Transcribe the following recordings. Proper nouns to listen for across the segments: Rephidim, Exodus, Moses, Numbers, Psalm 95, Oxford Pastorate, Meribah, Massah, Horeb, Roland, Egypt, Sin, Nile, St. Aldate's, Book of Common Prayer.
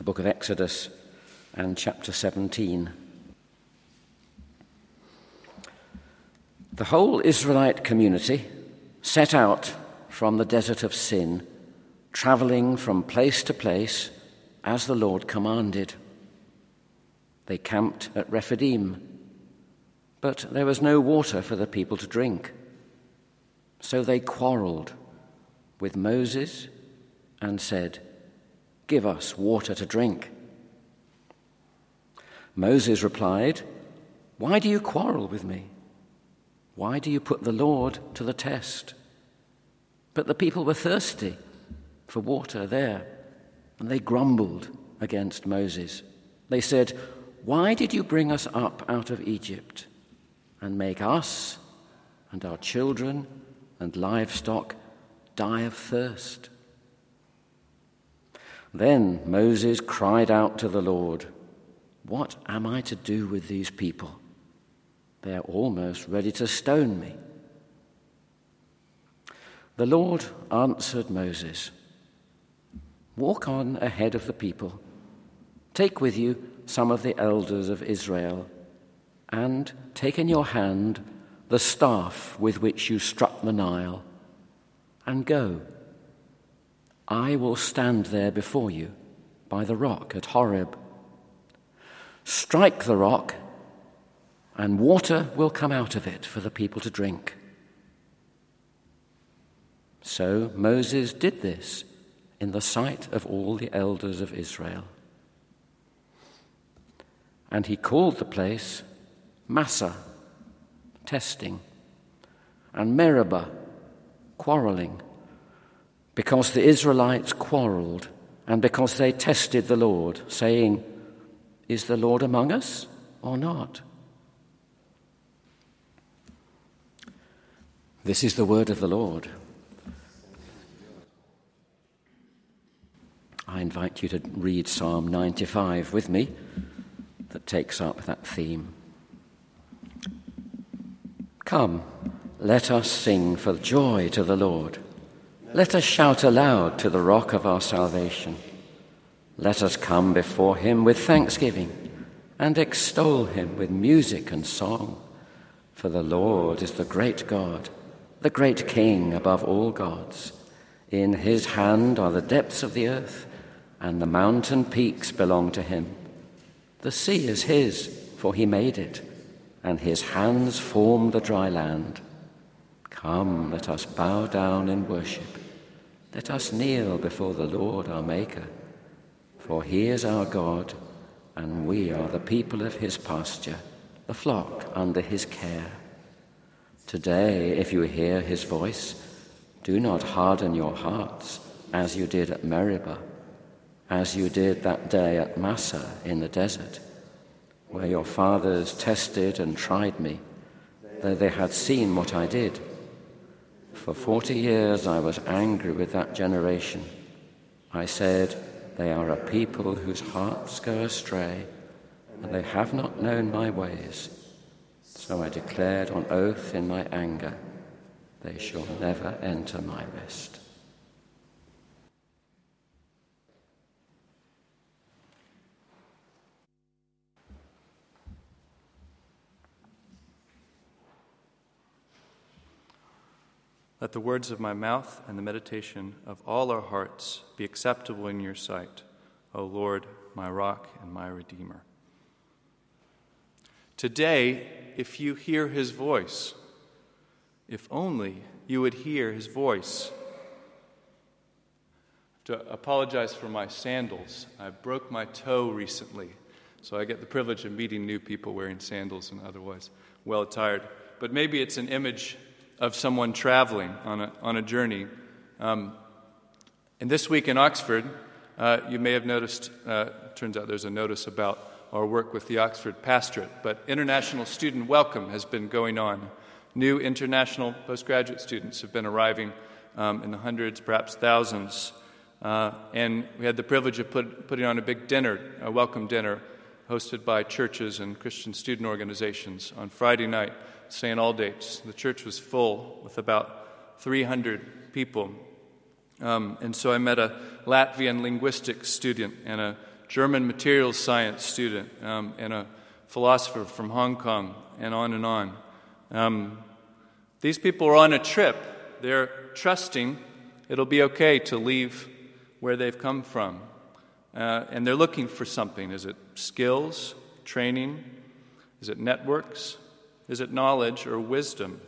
the book of Exodus and chapter 17. The whole Israelite community set out from the desert of Sin, traveling from place to place as the Lord commanded. They camped at Rephidim, but there was no water for the people to drink. So they quarreled with Moses and said, "Give us water to drink." Moses replied, "Why do you quarrel with me? Why do you put the Lord to the test?" But the people were thirsty for water there, and they grumbled against Moses. They said, "Why did you bring us up out of Egypt and make us and our children and livestock die of thirst?" Then Moses cried out to the Lord, "What am I to do with these people? They are almost ready to stone me." The Lord answered Moses, "Walk on ahead of the people. Take with you some of the elders of Israel, and take in your hand the staff with which you struck the Nile, and go. I will stand there before you by the rock at Horeb. Strike the rock, and water will come out of it for the people to drink." So Moses did this in the sight of all the elders of Israel. And he called the place Massah, testing, and Meribah, quarreling, because the Israelites quarreled and because they tested the Lord, saying, "Is the Lord among us or not?" This is the word of the Lord. I invite you to read Psalm 95 with me, that takes up that theme. Come, let us sing for joy to the Lord. Let us shout aloud to the rock of our salvation. Let us come before him with thanksgiving and extol him with music and song. For the Lord is the great God, the great King above all gods. In his hand are the depths of the earth, and the mountain peaks belong to him. The sea is his, for he made it, and his hands formed the dry land. Come, let us bow down in worship. Let us kneel before the Lord our Maker. For he is our God, and we are the people of his pasture, the flock under his care. Today, if you hear his voice, do not harden your hearts as you did at Meribah, as you did that day at Massah in the desert, where your fathers tested and tried me, though they had seen what I did. For 40 years I was angry with that generation. I said, "They are a people whose hearts go astray, and they have not known my ways." So I declared on oath in my anger, "They shall never enter my rest." Let the words of my mouth and the meditation of all our hearts be acceptable in your sight, O Lord, my rock and my redeemer. Today, if you hear his voice, if only you would hear his voice. To apologize for my sandals. I broke my toe recently, so I get the privilege of meeting new people wearing sandals and otherwise well attired. But maybe it's an image of someone traveling on a journey. And this week in Oxford, you may have noticed, turns out there's a notice about our work with the Oxford Pastorate, but international student welcome has been going on. New international postgraduate students have been arriving in the hundreds, perhaps thousands. And we had the privilege of putting on a big dinner, a welcome dinner, hosted by churches and Christian student organizations on Friday night, St. Aldate's. The church was full with about 300 people. And so I met a Latvian linguistics student and a German materials science student and a philosopher from Hong Kong, and on and on. These people are on a trip. They're trusting it'll be okay to leave where they've come from. And they're looking for something. Is it skills, training? Is it networks? Is it knowledge or wisdom?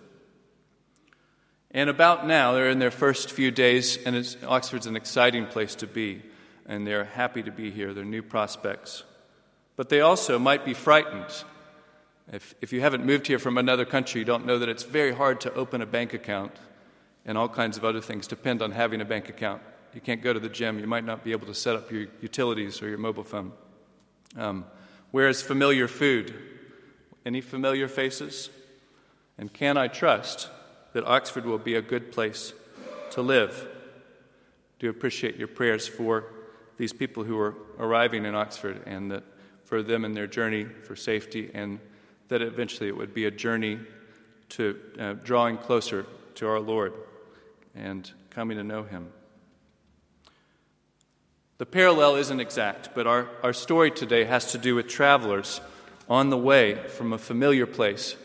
And about now, they're in their first few days, and Oxford's an exciting place to be, and they're happy to be here. They're new prospects. But they also might be frightened. If you haven't moved here from another country, you don't know that it's very hard to open a bank account, and all kinds of other things depend on having a bank account. You can't go to the gym. You might not be able to set up your utilities or your mobile phone. Where's familiar food? Any familiar faces? And can I trust that Oxford will be a good place to live? Do appreciate your prayers for these people who are arriving in Oxford, and that for them and their journey for safety, and that eventually it would be a journey to drawing closer to our Lord and coming to know Him. The parallel isn't exact, but our story today has to do with travelers on the way from a familiar place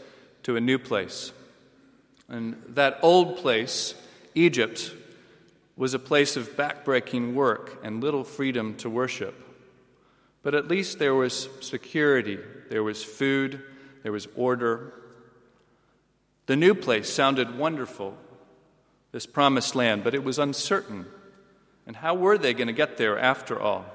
to a new place. And that old place, Egypt, was a place of backbreaking work and little freedom to worship. But at least there was security, there was food, there was order. The new place sounded wonderful, this promised land, but it was uncertain. And how were they going to get there after all?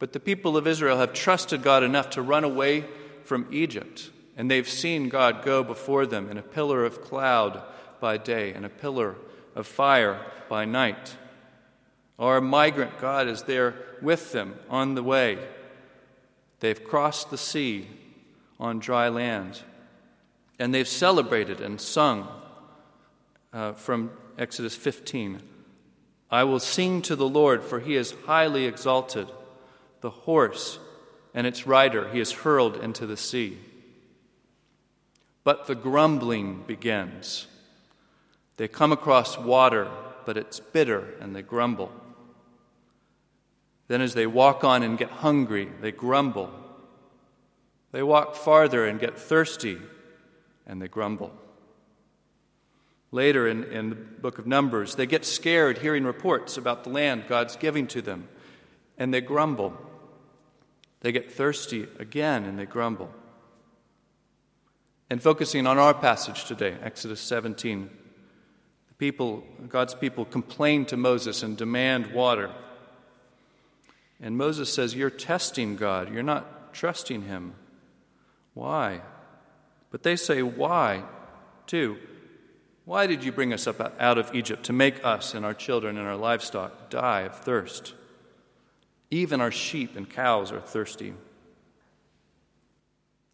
But the people of Israel have trusted God enough to run away from Egypt. And they've seen God go before them in a pillar of cloud by day and a pillar of fire by night. Our migrant God is there with them on the way. They've crossed the sea on dry land. And they've celebrated and sung from Exodus 15. I will sing to the Lord, for He is highly exalted. The horse and its rider He has hurled into the sea. But the grumbling begins. They come across water, but it's bitter, and they grumble. Then as they walk on and get hungry, they grumble. They walk farther and get thirsty, and they grumble. Later in the book of Numbers, they get scared hearing reports about the land God's giving to them, and they grumble. They get thirsty again, and they grumble. And focusing on our passage today, Exodus 17, the people, God's people, complain to Moses and demand water. And Moses says, you're testing God. You're not trusting Him. Why? But they say, why, too? Why did you bring us up out of Egypt to make us and our children and our livestock die of thirst? Even our sheep and cows are thirsty.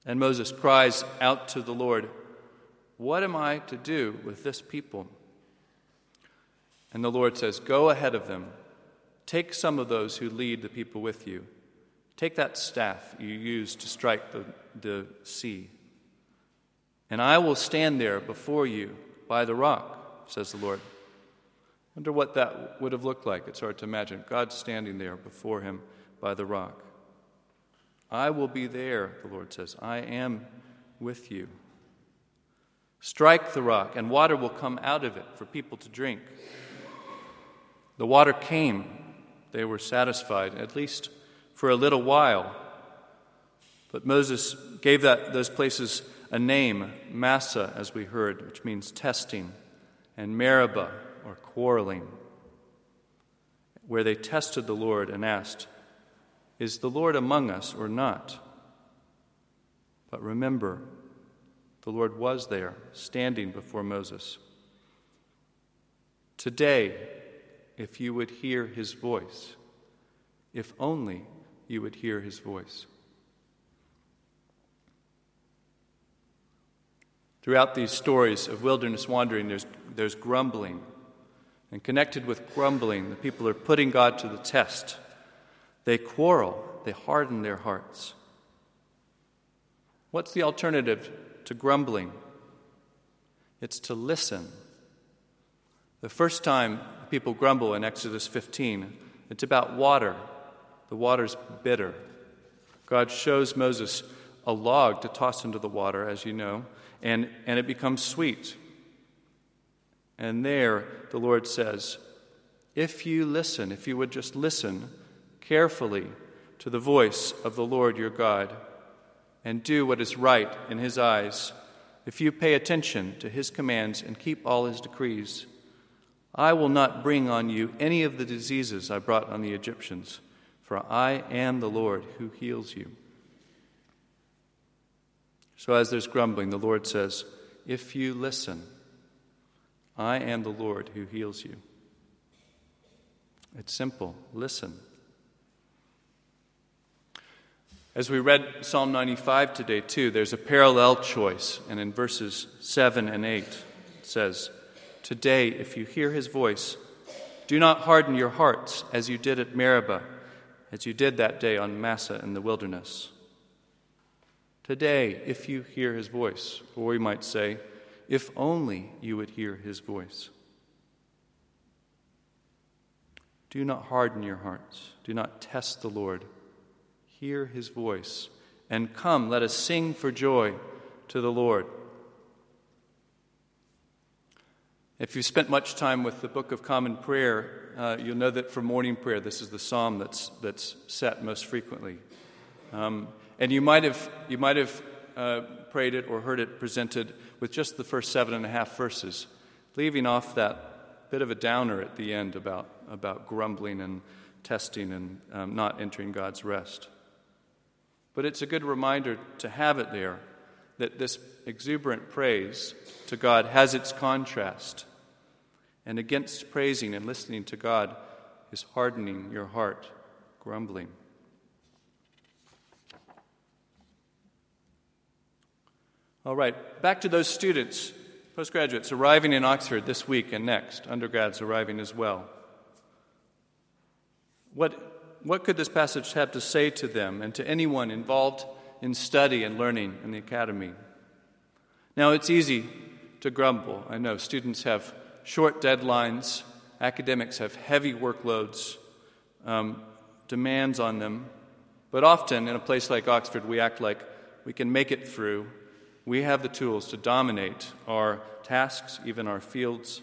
And Moses cries out to the Lord, what am I to do with this people? And the Lord says, go ahead of them. Take some of those who lead the people with you. Take that staff you used to strike the sea. And I will stand there before you by the rock, says the Lord. I wonder what that would have looked like. It's hard to imagine. God standing there before him by the rock. I will be there, the Lord says. I am with you. Strike the rock, and water will come out of it for people to drink. The water came. They were satisfied, at least for a little while. But Moses gave those places a name, Massah, as we heard, which means testing, and Meribah, or quarreling, where they tested the Lord and asked, is the Lord among us or not? But remember, the Lord was there, standing before Moses. Today, if you would hear his voice, if only you would hear his voice. Throughout these stories of wilderness wandering, there's grumbling. And connected with grumbling, the people are putting God to the test. They quarrel. They harden their hearts. What's the alternative to grumbling? It's to listen. The first time people grumble in Exodus 15, it's about water. The water's bitter. God shows Moses a log to toss into the water, as you know, and it becomes sweet. And there the Lord says, if you listen, if you would just listen carefully to the voice of the Lord your God and do what is right in his eyes, if you pay attention to his commands and keep all his decrees, I will not bring on you any of the diseases I brought on the Egyptians, for I am the Lord who heals you. So as there's grumbling, the Lord says, if you listen, I am the Lord who heals you. It's simple. Listen. As we read Psalm 95 today, too, there's a parallel choice. And in verses 7 and 8, it says, today, if you hear his voice, do not harden your hearts as you did at Meribah, as you did that day on Massah in the wilderness. Today, if you hear his voice, or we might say, if only you would hear his voice. Do not harden your hearts. Do not test the Lord. Hear his voice. And come, let us sing for joy to the Lord. If you've spent much time with the Book of Common Prayer, you'll know that for morning prayer, this is the psalm that's set most frequently. And you might have prayed it or heard it presented with just the first 7.5 verses, leaving off that bit of a downer at the end about grumbling and testing and not entering God's rest. But it's a good reminder to have it there, that this exuberant praise to God has its contrast. And against praising and listening to God is hardening your heart, grumbling. All right, back to those students, postgraduates arriving in Oxford this week and next, undergrads arriving as well. What could this passage have to say to them and to anyone involved in study and learning in the academy? Now, it's easy to grumble. I know students have short deadlines, academics have heavy workloads, demands on them, but often in a place like Oxford, we act like we can make it through. We have the tools to dominate our tasks, even our fields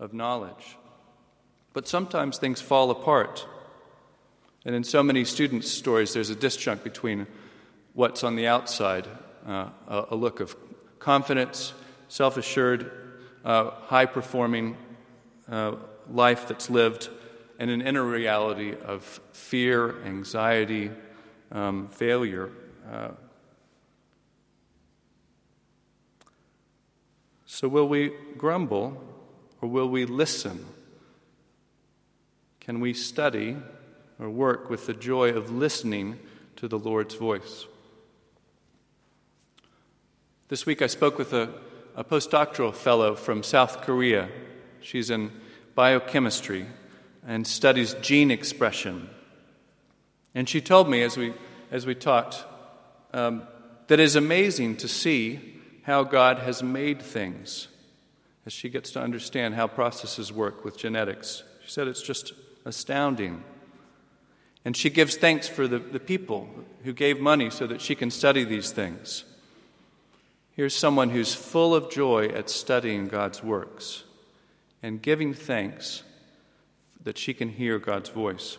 of knowledge. But sometimes things fall apart. And in so many students' stories, there's a disjunct between what's on the outside, a look of confidence, self-assured, high-performing life that's lived, and an inner reality of fear, anxiety, failure. So will we grumble or will we listen? Can we study or work with the joy of listening to the Lord's voice? This week I spoke with a postdoctoral fellow from South Korea. She's in biochemistry and studies gene expression. And she told me as we talked that it is amazing to see how God has made things as she gets to understand how processes work with genetics. She said it's just astounding. And she gives thanks for the people who gave money so that she can study these things. Here's someone who's full of joy at studying God's works and giving thanks that she can hear God's voice.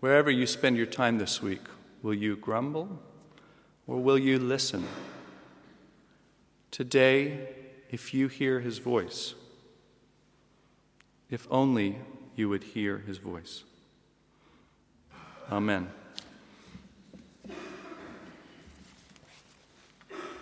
Wherever you spend your time this week, will you grumble or will you listen? Today, if you hear his voice, if only you would hear his voice. Amen.